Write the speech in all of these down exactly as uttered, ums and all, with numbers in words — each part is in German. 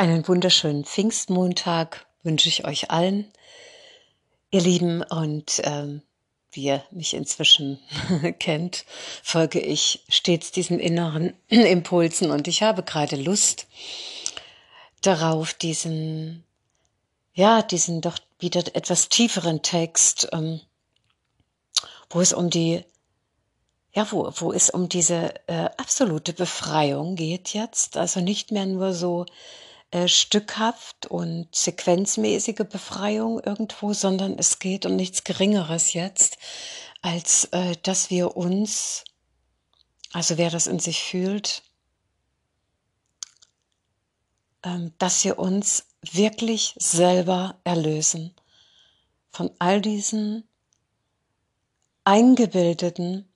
Einen wunderschönen Pfingstmontag wünsche ich euch allen, ihr Lieben. Und ähm, wie ihr mich inzwischen kennt, folge ich stets diesen inneren Impulsen. Und ich habe gerade Lust darauf, diesen, ja, diesen doch wieder etwas tieferen Text, ähm, wo es um die, ja, wo, wo es um diese äh, absolute Befreiung geht jetzt. Also nicht mehr nur so stückhaft und sequenzmäßige Befreiung irgendwo, sondern es geht um nichts Geringeres jetzt, als äh, dass wir uns, also wer das in sich fühlt, ähm, dass wir uns wirklich selber erlösen von all diesen eingebildeten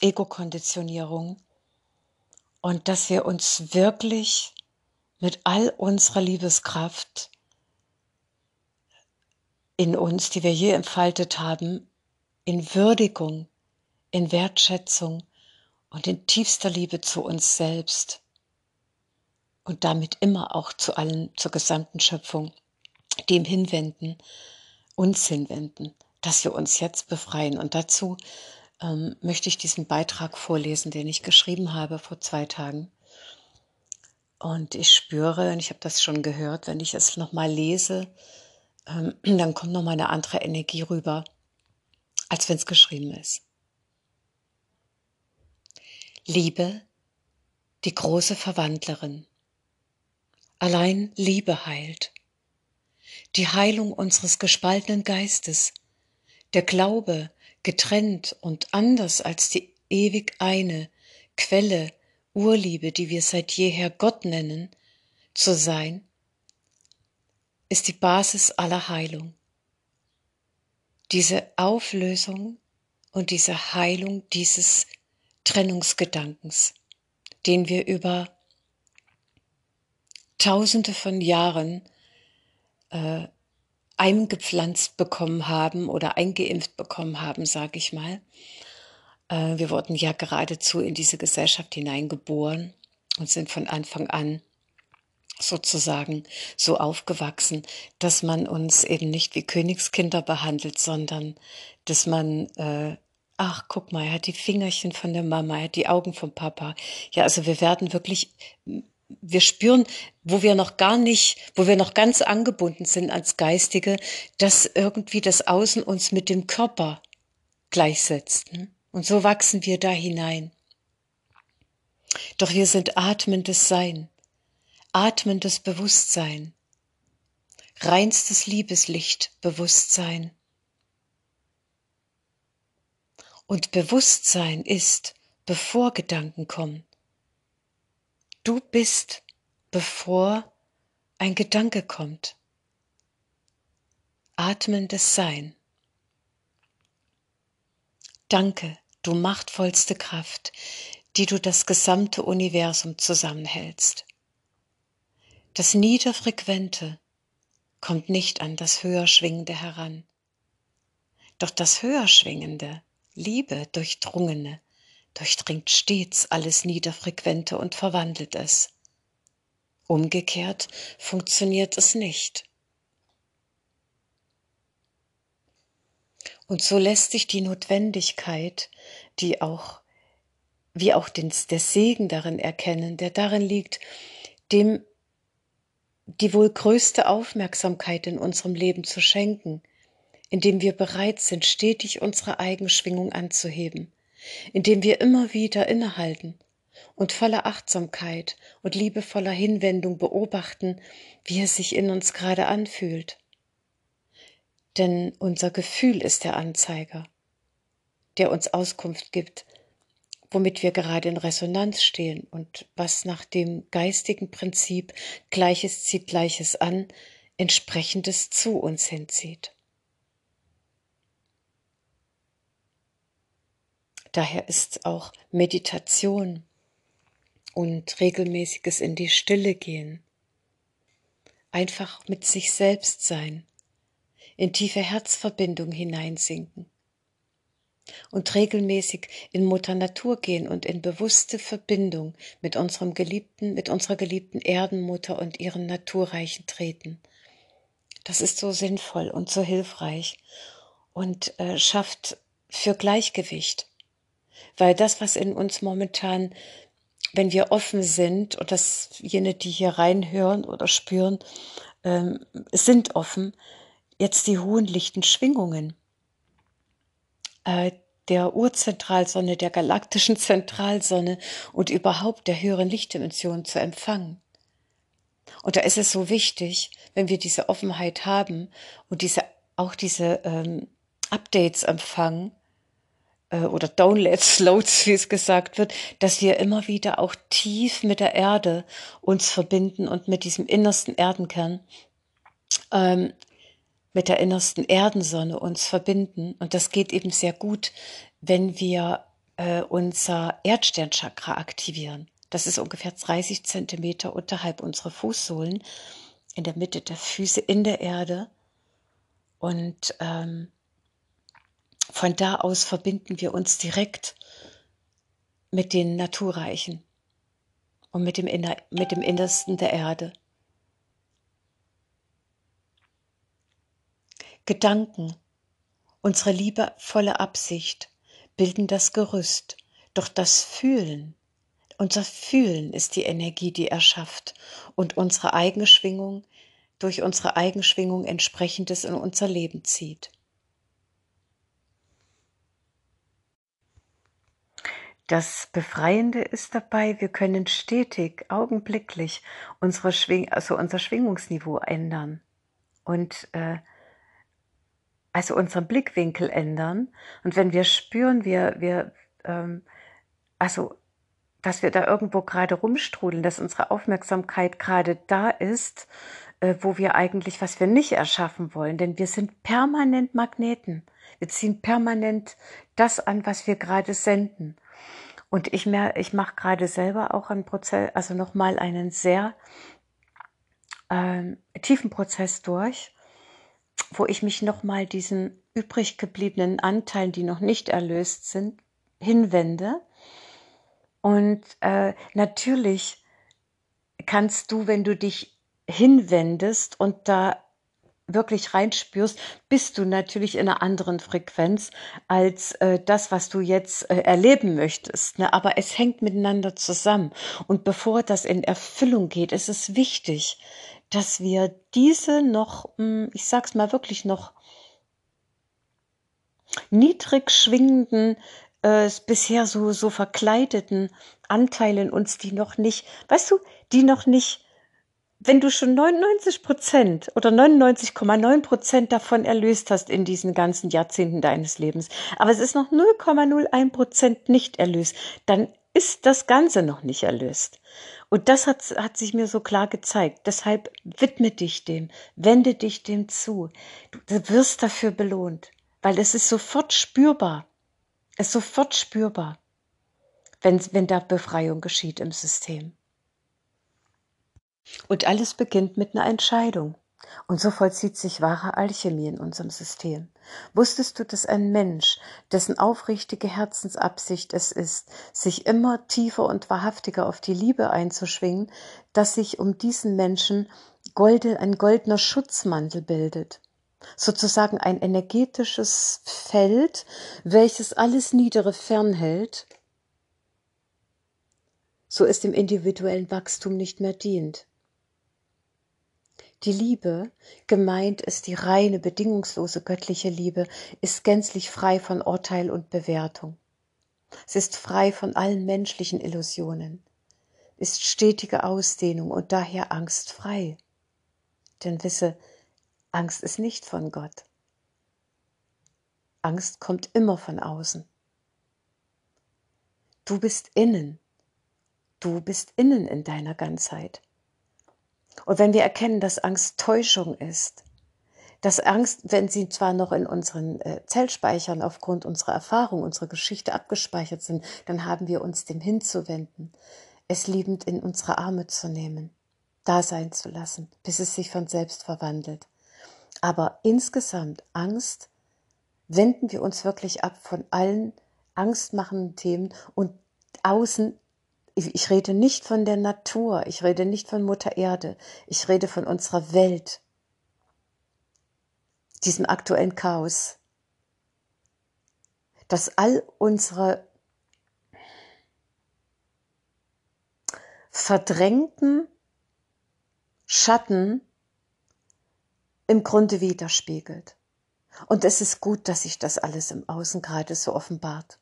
Ego-Konditionierungen und dass wir uns wirklich mit all unserer Liebeskraft in uns, die wir je entfaltet haben, in Würdigung, in Wertschätzung und in tiefster Liebe zu uns selbst und damit immer auch zu allen, zur gesamten Schöpfung, dem hinwenden, uns hinwenden, dass wir uns jetzt befreien. Und dazu ähm, möchte ich diesen Beitrag vorlesen, den ich geschrieben habe vor zwei Tagen. Und ich spüre, und ich habe das schon gehört, wenn ich es nochmal lese, ähm, dann kommt nochmal eine andere Energie rüber, als wenn es geschrieben ist. Liebe, die große Verwandlerin. Allein Liebe heilt. Die Heilung unseres gespaltenen Geistes. Der Glaube, getrennt und anders als die ewig eine Quelle, Urliebe, die wir seit jeher Gott nennen, zu sein, ist die Basis aller Heilung. Diese Auflösung und diese Heilung dieses Trennungsgedankens, den wir über Tausende von Jahren äh, eingepflanzt bekommen haben oder eingeimpft bekommen haben, sage ich mal. Wir wurden ja geradezu in diese Gesellschaft hineingeboren und sind von Anfang an sozusagen so aufgewachsen, dass man uns eben nicht wie Königskinder behandelt, sondern dass man, äh, ach guck mal, er hat die Fingerchen von der Mama, er hat die Augen vom Papa. Ja, also wir werden wirklich, wir spüren, wo wir noch gar nicht, wo wir noch ganz angebunden sind ans Geistige, dass irgendwie das Außen uns mit dem Körper gleichsetzt, ne? Und so wachsen wir da hinein. Doch wir sind atmendes Sein, atmendes Bewusstsein, reinstes Liebeslicht Bewusstsein. Und Bewusstsein ist, bevor Gedanken kommen. Du bist, bevor ein Gedanke kommt. Atmendes Sein. Danke. Du machtvollste Kraft, die du das gesamte Universum zusammenhältst. Das Niederfrequente kommt nicht an das Höherschwingende heran. Doch das Höherschwingende, Liebe durchdrungene, durchdringt stets alles Niederfrequente und verwandelt es. Umgekehrt funktioniert es nicht. Und so lässt sich die Notwendigkeit, die auch, wie auch den, der Segen darin erkennen, der darin liegt, dem die wohl größte Aufmerksamkeit in unserem Leben zu schenken, indem wir bereit sind, stetig unsere Eigenschwingung anzuheben, indem wir immer wieder innehalten und voller Achtsamkeit und liebevoller Hinwendung beobachten, wie es sich in uns gerade anfühlt. Denn unser Gefühl ist der Anzeiger, der uns Auskunft gibt, womit wir gerade in Resonanz stehen und was nach dem geistigen Prinzip Gleiches zieht Gleiches an, Entsprechendes zu uns hinzieht. Daher ist auch Meditation und regelmäßiges in die Stille gehen, einfach mit sich selbst sein, in tiefe Herzverbindung hineinsinken, und regelmäßig in Mutter Natur gehen und in bewusste Verbindung mit unserem geliebten, mit unserer geliebten Erdenmutter und ihren Naturreichen treten. Das ist so sinnvoll und so hilfreich und äh, schafft für Gleichgewicht, weil das, was in uns momentan, wenn wir offen sind und das jene, die hier reinhören oder spüren, ähm, sind offen, jetzt die hohen lichten Schwingungen der Urzentralsonne, der galaktischen Zentralsonne und überhaupt der höheren Lichtdimension zu empfangen. Und da ist es so wichtig, wenn wir diese Offenheit haben und diese auch diese ähm, Updates empfangen äh, oder Downloads, Loads, wie es gesagt wird, dass wir immer wieder auch tief mit der Erde uns verbinden und mit diesem innersten Erdenkern, ähm, mit der innersten Erdensonne uns verbinden. Und das geht eben sehr gut, wenn wir äh, unser Erdsternchakra aktivieren. Das ist ungefähr dreißig Zentimeter unterhalb unserer Fußsohlen, in der Mitte der Füße, in der Erde. Und ähm, von da aus verbinden wir uns direkt mit den Naturreichen und mit dem, Inner- mit dem Innersten der Erde. Gedanken, unsere liebevolle Absicht, bilden das Gerüst. Doch das Fühlen, unser Fühlen ist die Energie, die erschafft und unsere eigene Schwingung, durch unsere eigene Schwingung entsprechendes in unser Leben zieht. Das Befreiende ist dabei, wir können stetig, augenblicklich unsere Schwing- also unser Schwingungsniveau ändern und äh, also unseren Blickwinkel ändern. Und wenn wir spüren, wir, wir, ähm, also, dass wir da irgendwo gerade rumstrudeln, dass unsere Aufmerksamkeit gerade da ist, äh, wo wir eigentlich, was wir nicht erschaffen wollen, denn wir sind permanent Magneten. Wir ziehen permanent das an, was wir gerade senden. Und ich, mer- ich mache gerade selber auch einen Prozess, also nochmal einen sehr ähm, tiefen Prozess durch, wo ich mich nochmal diesen übrig gebliebenen Anteilen, die noch nicht erlöst sind, hinwende. Und äh, natürlich kannst du, wenn du dich hinwendest und da wirklich reinspürst, bist du natürlich in einer anderen Frequenz als äh, das, was du jetzt äh, erleben möchtest, ne? Aber es hängt miteinander zusammen. Und bevor das in Erfüllung geht, ist es wichtig, dass wir diese noch, ich sag's mal wirklich noch, niedrig schwingenden, äh, bisher so, so verkleideten Anteile in uns, die noch nicht, weißt du, die noch nicht, wenn du schon neunundneunzig Prozent oder neunundneunzig Komma neun Prozent davon erlöst hast in diesen ganzen Jahrzehnten deines Lebens, aber es ist noch null Komma null eins Prozent nicht erlöst, dann ist das Ganze noch nicht erlöst. Und das hat, hat sich mir so klar gezeigt. Deshalb widme dich dem, wende dich dem zu. Du wirst dafür belohnt, weil es ist sofort spürbar. Es ist sofort spürbar, wenn, wenn da Befreiung geschieht im System. Und alles beginnt mit einer Entscheidung. Und so vollzieht sich wahre Alchemie in unserem System. Wusstest du, dass ein Mensch, dessen aufrichtige Herzensabsicht es ist, sich immer tiefer und wahrhaftiger auf die Liebe einzuschwingen, dass sich um diesen Menschen golde, ein goldener Schutzmantel bildet? Sozusagen ein energetisches Feld, welches alles Niedere fernhält, so es dem individuellen Wachstum nicht mehr dient. Die Liebe, gemeint ist die reine, bedingungslose, göttliche Liebe, ist gänzlich frei von Urteil und Bewertung. Sie ist frei von allen menschlichen Illusionen, ist stetige Ausdehnung und daher angstfrei. Denn wisse, Angst ist nicht von Gott. Angst kommt immer von außen. Du bist innen. Du bist innen in deiner Ganzheit. Und wenn wir erkennen, dass Angst Täuschung ist, dass Angst, wenn sie zwar noch in unseren äh, Zellspeichern aufgrund unserer Erfahrung, unserer Geschichte abgespeichert sind, dann haben wir uns dem hinzuwenden, es liebend in unsere Arme zu nehmen, da sein zu lassen, bis es sich von selbst verwandelt. Aber insgesamt Angst wenden wir uns wirklich ab von allen angstmachenden Themen und außen. Ich rede nicht von der Natur, ich rede nicht von Mutter Erde, ich rede von unserer Welt, diesem aktuellen Chaos, dass all unsere verdrängten Schatten im Grunde widerspiegelt. Und es ist gut, dass sich das alles im Außen gerade so offenbart.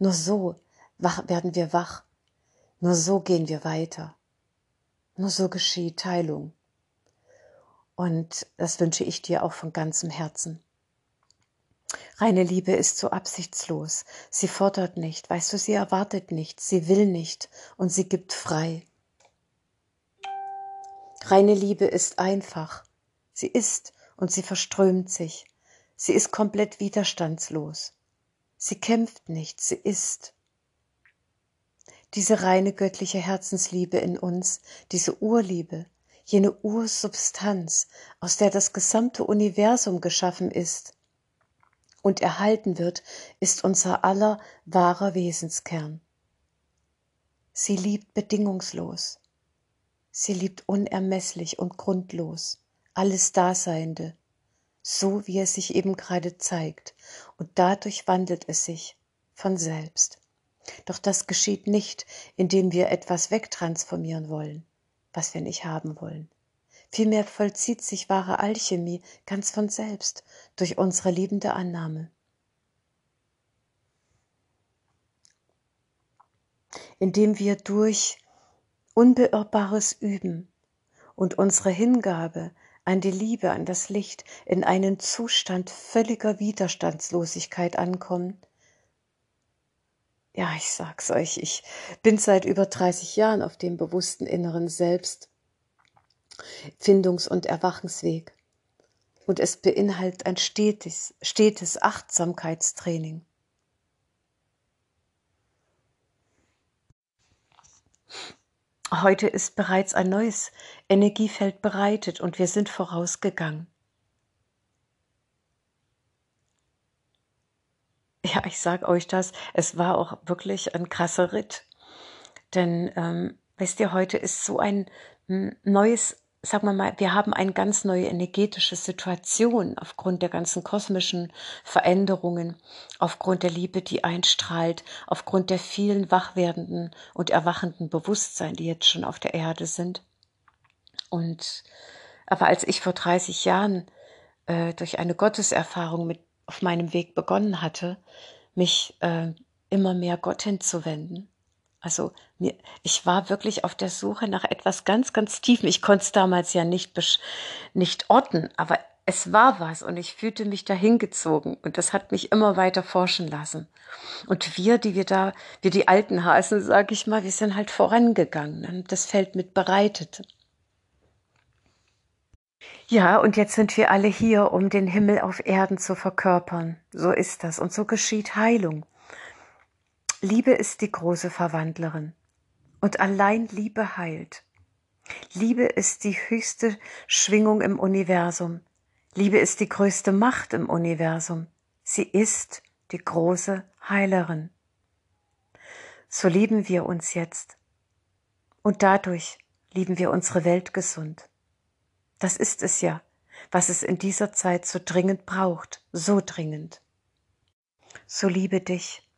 Nur so werden wir wach. Nur so gehen wir weiter. Nur so geschieht Heilung. Und das wünsche ich dir auch von ganzem Herzen. Reine Liebe ist so absichtslos. Sie fordert nicht, weißt du, sie erwartet nichts, sie will nicht und sie gibt frei. Reine Liebe ist einfach. Sie ist und sie verströmt sich. Sie ist komplett widerstandslos. Sie kämpft nicht, sie ist. Diese reine göttliche Herzensliebe in uns, diese Urliebe, jene Ursubstanz, aus der das gesamte Universum geschaffen ist und erhalten wird, ist unser aller wahrer Wesenskern. Sie liebt bedingungslos. Sie liebt unermesslich und grundlos alles Daseinende, so wie es sich eben gerade zeigt, und dadurch wandelt es sich von selbst. Doch das geschieht nicht, indem wir etwas wegtransformieren wollen, was wir nicht haben wollen. Vielmehr vollzieht sich wahre Alchemie ganz von selbst durch unsere liebende Annahme. Indem wir durch unbeirrbares Üben und unsere Hingabe an die Liebe, an das Licht in einen Zustand völliger Widerstandslosigkeit ankommen. Ja, ich sag's euch, ich bin seit über dreißig Jahren auf dem bewussten inneren Selbst Findungs- und Erwachensweg und es beinhaltet ein stetes, stetes Achtsamkeitstraining. Heute ist bereits ein neues Energiefeld bereitet und wir sind vorausgegangen. Ja, ich sage euch das, es war auch wirklich ein krasser Ritt, denn ähm, wisst ihr, heute ist so ein neues, sagen wir mal, wir haben eine ganz neue energetische Situation aufgrund der ganzen kosmischen Veränderungen, aufgrund der Liebe, die einstrahlt, aufgrund der vielen wachwerdenden und erwachenden Bewusstsein, die jetzt schon auf der Erde sind. Und aber als ich vor dreißig Jahren äh, durch eine Gotteserfahrung mit auf meinem Weg begonnen hatte, mich äh, immer mehr Gott hinzuwenden. Also mir, ich war wirklich auf der Suche nach etwas ganz, ganz Tiefem. Ich konnte es damals ja nicht, nicht orten, aber es war was und ich fühlte mich dahin gezogen und das hat mich immer weiter forschen lassen. Und wir, die wir da, wir die alten Hasen, sage ich mal, wir sind halt vorangegangen und das Feld mit bereitet. Ja, und jetzt sind wir alle hier, um den Himmel auf Erden zu verkörpern. So ist das und so geschieht Heilung. Liebe ist die große Verwandlerin und allein Liebe heilt. Liebe ist die höchste Schwingung im Universum. Liebe ist die größte Macht im Universum. Sie ist die große Heilerin. So lieben wir uns jetzt und dadurch lieben wir unsere Welt gesund. Das ist es ja, was es in dieser Zeit so dringend braucht, so dringend. So liebe dich,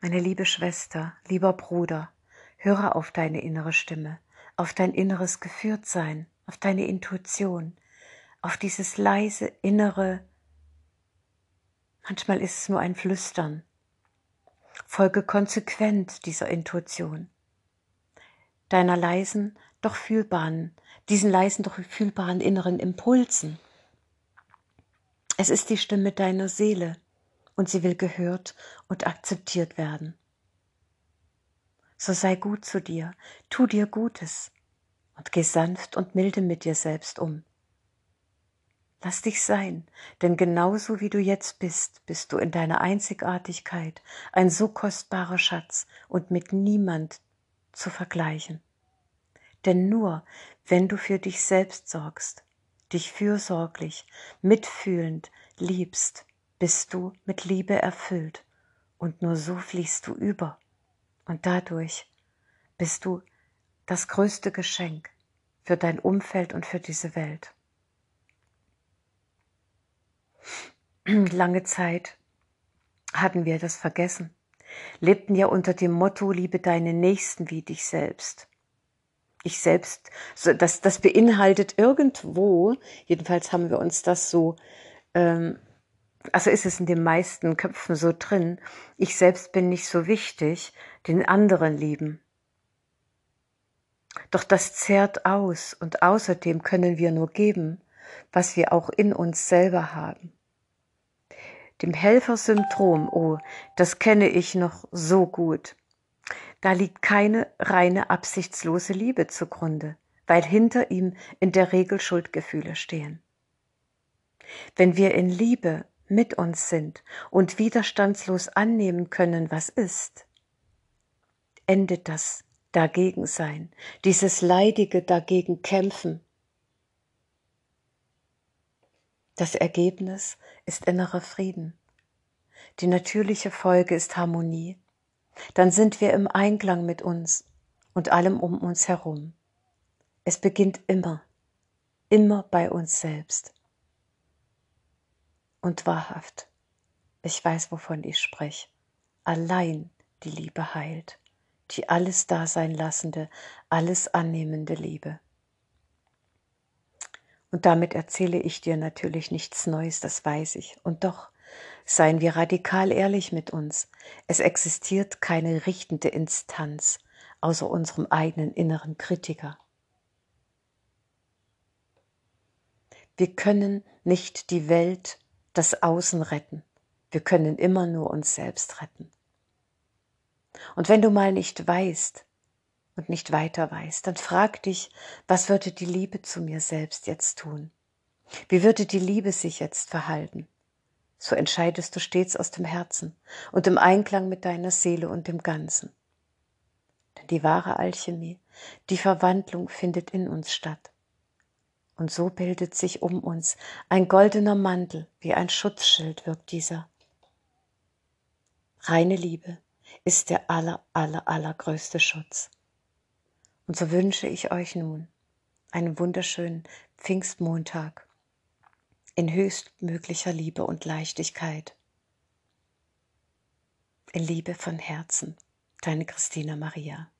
meine liebe Schwester, lieber Bruder, höre auf deine innere Stimme, auf dein inneres Geführtsein, auf deine Intuition, auf dieses leise innere, manchmal ist es nur ein Flüstern. Folge konsequent dieser Intuition, deiner leisen, doch fühlbaren, diesen leisen, doch fühlbaren inneren Impulsen. Es ist die Stimme deiner Seele und sie will gehört und akzeptiert werden. So sei gut zu dir, tu dir Gutes und geh sanft und milde mit dir selbst um. Lass dich sein, denn genauso wie du jetzt bist, bist du in deiner Einzigartigkeit ein so kostbarer Schatz und mit niemand zu vergleichen. Denn nur, wenn du für dich selbst sorgst, dich fürsorglich, mitfühlend, liebst, bist du mit Liebe erfüllt und nur so fließt du über und dadurch bist du das größte Geschenk für dein Umfeld und für diese Welt. Lange Zeit hatten wir das vergessen, lebten ja unter dem Motto, liebe deine Nächsten wie dich selbst. Ich selbst, das, das beinhaltet irgendwo, jedenfalls haben wir uns das so, ähm, also ist es in den meisten Köpfen so drin, ich selbst bin nicht so wichtig, den anderen lieben. Doch das zehrt aus und außerdem können wir nur geben, was wir auch in uns selber haben. Dem Helfersyndrom, oh, das kenne ich noch so gut. Da liegt keine reine absichtslose Liebe zugrunde, weil hinter ihm in der Regel Schuldgefühle stehen. Wenn wir in Liebe mit uns sind und widerstandslos annehmen können, was ist, endet das Dagegensein, dieses leidige Dagegenkämpfen. Das Ergebnis ist innerer Frieden. Die natürliche Folge ist Harmonie. Dann sind wir im Einklang mit uns und allem um uns herum. Es beginnt immer, immer bei uns selbst. Und wahrhaft, ich weiß, wovon ich spreche. Allein die Liebe heilt, die alles Dasein lassende, alles annehmende Liebe. Und damit erzähle ich dir natürlich nichts Neues, das weiß ich. Und doch, seien wir radikal ehrlich mit uns. Es existiert keine richtende Instanz, außer unserem eigenen inneren Kritiker. Wir können nicht die Welt, das Außen retten. Wir können immer nur uns selbst retten. Und wenn du mal nicht weißt und nicht weiter weißt, dann frag dich, was würde die Liebe zu mir selbst jetzt tun? Wie würde die Liebe sich jetzt verhalten? So entscheidest du stets aus dem Herzen und im Einklang mit deiner Seele und dem Ganzen. Denn die wahre Alchemie, die Verwandlung findet in uns statt. Und so bildet sich um uns ein goldener Mantel, wie ein Schutzschild wirkt dieser. Reine Liebe ist der aller, aller, allergrößte Schutz. Und so wünsche ich euch nun einen wunderschönen Pfingstmontag in höchstmöglicher Liebe und Leichtigkeit. In Liebe von Herzen, deine Christina Maria.